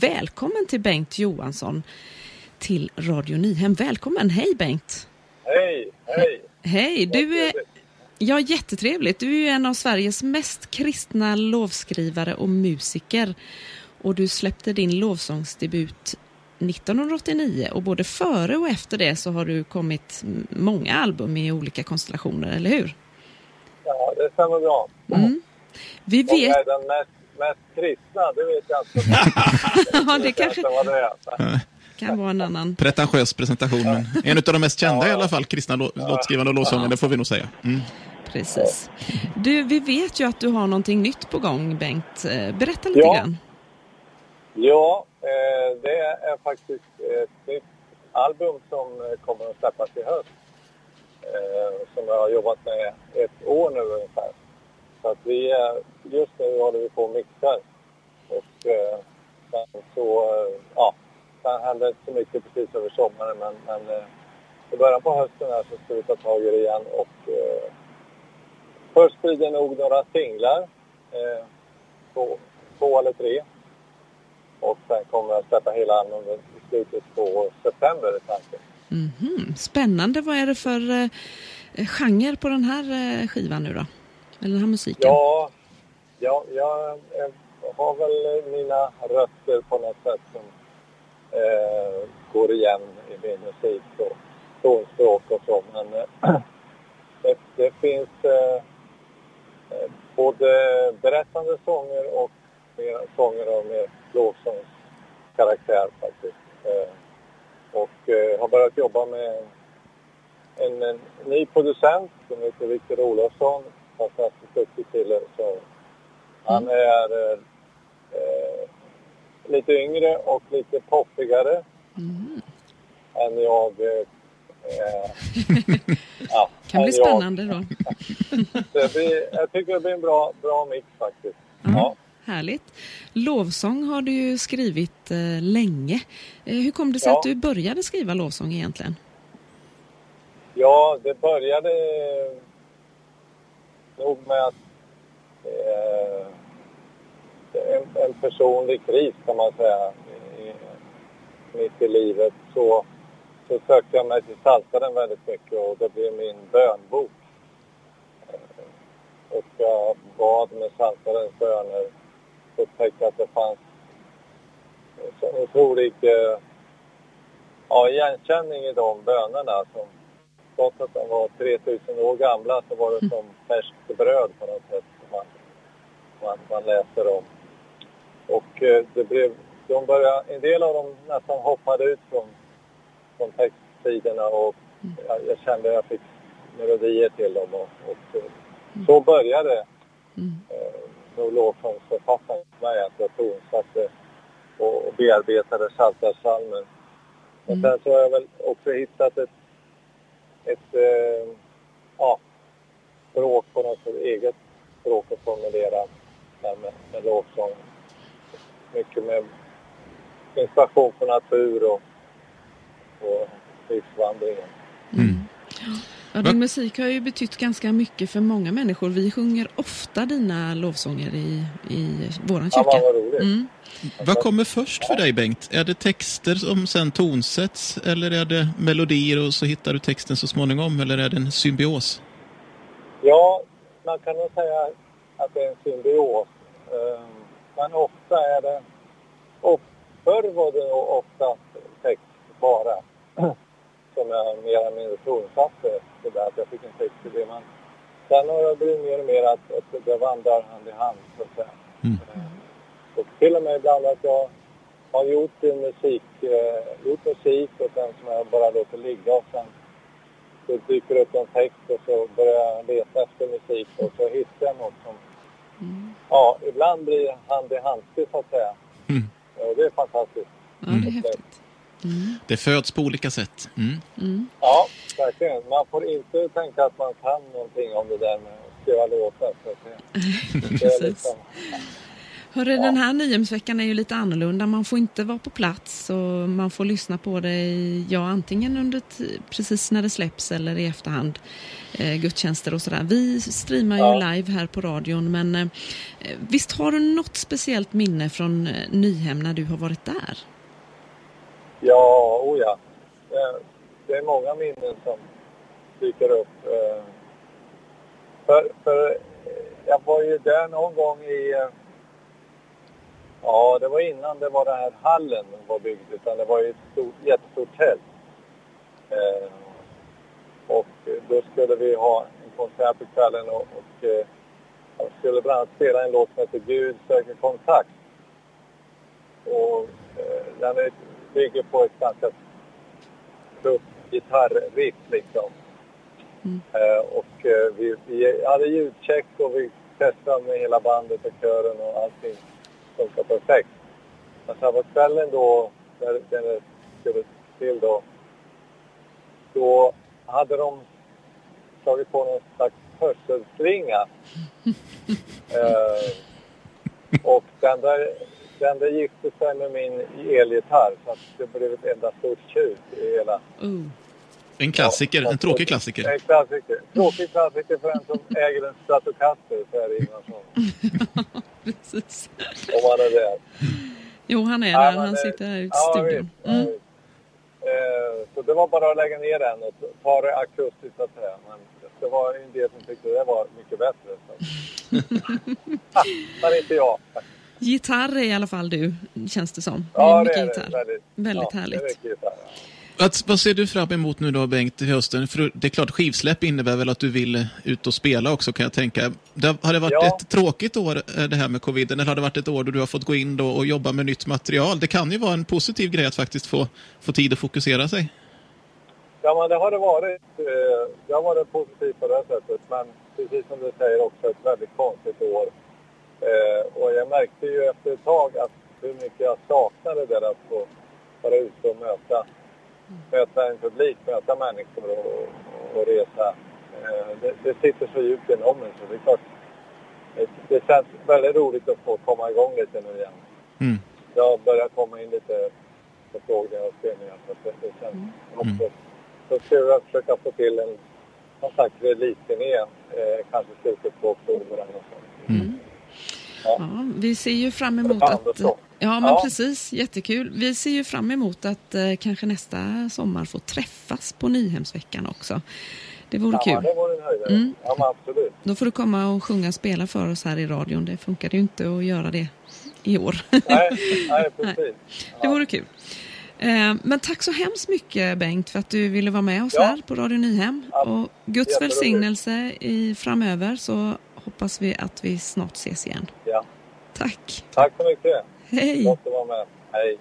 välkommen till Bengt Johansson till Radio Nyhem. Välkommen, hej Bengt. Hej. Hej, jättetrevligt. Du är ju en av Sveriges mest kristna lovskrivare och musiker. Och du släppte din lovsångsdebut 1989 och både före och efter det så har du kommit många album i olika konstellationer, eller hur? Ja, det stämmer bra. Mm. Vi vet... Jag är den mest kristna, det vet jag inte. Ja, det kanske kan vara en annan... Pretentiös presentation, men en av de mest kända i alla fall, kristna låtskrivande och låtsångare, det får vi nog säga. Mm. Precis. Du, vi vet ju att du har någonting nytt på gång, Bengt. Berätta lite grann. Ja, det är faktiskt ett nytt album som kommer att släppas i höst. Som jag har jobbat med ett år nu ungefär. Så att vi, just nu håller vi på och mixar. Och sen så, sen händer inte så mycket precis över sommaren. Men i början på hösten här så ska vi ta tag i det igen. Och först blir det nog några singlar. 2 eller 3. Och sen kommer jag släppa hela albumet i slutet på september. Mm-hmm. Spännande. Vad är det för genre på den här skivan nu då? Eller den här musiken? Ja, jag har väl mina rötter på något sätt som går igen i min musik och tonspråk och så. Men det finns både berättande sånger och mer sånger och mer lovsångs karaktär faktiskt. Och har börjat jobba med en ny producent som heter Victor Olofsson, fantastiskt duktig kille. Han är lite yngre och lite poppigare än jag. Kan bli spännande då. Jag tycker det blir en bra mix faktiskt. Ja. Härligt. Lovsång har du ju skrivit länge. Hur kom det sig att du började skriva lovsång egentligen? Ja, det började nog med att en personlig kris kan man säga. Mitt i livet så sökte jag mig till Saltaren väldigt mycket och det blev min bönbok. Och jag bad med Saltarens böner. Upptäckte att det fanns en så otrolig igenkänning i de bönerna. Som, trots att de var 3000 år gamla så var det som färskt bröd på något sätt som man läser om. Och en del av dem nästan hoppade ut från textsidorna och jag kände att jag fick melodier till dem. Och så började lovsångsförfattaren för mig att jag tonsatte och bearbetade Saltarsalmen. Men sen så har jag väl också hittat ett språk på något sätt, eget språk att formulera med lovsång. Mycket med inspiration på natur och livsvandringen. Ja, din musik har ju betytt ganska mycket för många människor. Vi sjunger ofta dina lovsånger i våran kyrka. Ja, vad roligt. Vad kommer först för dig, Bengt? Är det texter som sen tonsätts eller är det melodier och så hittar du texten så småningom eller är det en symbios? Ja, man kan nog säga att det är en symbios. Men ofta är det... Förr var det ofta text bara som jag mer eller mindre tonsatte. Det där att jag fick en text till det. Men sen har jag blivit mer och mer att det vandrar hand i hand. Så att säga. Och till och med ibland att jag har gjort musik och sen som jag bara låter ligga och sen så dyker upp en text och så börjar jag leta efter musik och så hittar jag något som ibland blir hand i handske så att säga. Och det är fantastiskt. Ja, det är häftigt. Det föds på olika sätt. Ja, verkligen. Man får inte tänka att man kan någonting om det där med att skriva låtar. Precis. Hörru, den här Nyhemsveckan är ju lite annorlunda. Man får inte vara på plats och man får lyssna på det antingen under precis när det släpps eller i efterhand. Gudstjänster och sådär. Vi streamar ju live här på radion, men visst har du något speciellt minne från Nyhem när du har varit där? Ja, oja. Det är många minnen som dyker upp. För jag var ju där någon gång i... Ja, det var innan det var den här hallen som var byggd, utan det var ju ett jättestort tält. Och då skulle vi ha en konsert på kvällen och jag skulle bland annat spela en låt som heter Gud söker kontakt. Och den bygger på ett ganska tufft gitarrriff liksom. Och vi hade ljudcheck och vi testade med hela bandet och kören och allting. Funkar perfekt. Men sen på kvällen då, när det skulle till då hade de tagit på någon slags hörselslinga. Och den där gifte sig med min elgitarr, så att det blev ett enda stort tjut i hela. En klassiker, en tråkig klassiker. En tråkig klassiker för en som äger en Stratocaster, så är det innan sånt. Precis. Om han är där. Jo, han är där. Han sitter här ute i studion. Så det var bara att lägga ner den och ta det akustiskt så att säga. Men det var en del som tyckte det var mycket bättre. Men inte jag. Gitarr är i alla fall du, känns det som. Ja, det är det. Väldigt härligt. Vad ser du fram emot nu då, Bengt, i hösten? För det är klart, skivsläpp innebär väl att du vill ut och spela också, kan jag tänka. Har det varit ett tråkigt år det här med coviden, eller har det varit ett år då du har fått gå in då och jobba med nytt material? Det kan ju vara en positiv grej att faktiskt få tid att fokusera sig. Ja, men det har det varit. Det har varit positivt på det här sättet, men precis som du säger också ett väldigt konstigt år. Och jag märkte ju efter ett tag att hur mycket jag saknade det där att få vara ute och möta en publik, möta människor och resa. Det sitter så djupt inom mig, så det är klart. Det känns väldigt roligt att få komma igång lite nu igen. Jag börjar komma in lite på frågor och spelningar, så det känns också. Så ska jag försöka få till en release-turné, kanske slutet på oktober eller något sånt. Ja, vi ser ju fram emot att... Ja, men precis. Jättekul. Vi ser ju fram emot att kanske nästa sommar får träffas på Nyhemsveckan också. Det vore kul. Det vore en höjdare. Ja, men absolut. Då får du komma och sjunga och spela för oss här i radion. Det funkar ju inte att göra det i år. Nej precis. Nej. Det vore kul. Men tack så hemskt mycket, Bengt, för att du ville vara med oss här på Radio Nyhem. Och Guds välsignelse framöver, så hoppas vi att vi snart ses igen. Ja. Tack. Tack så mycket. Hej. Måste vara med. Hej.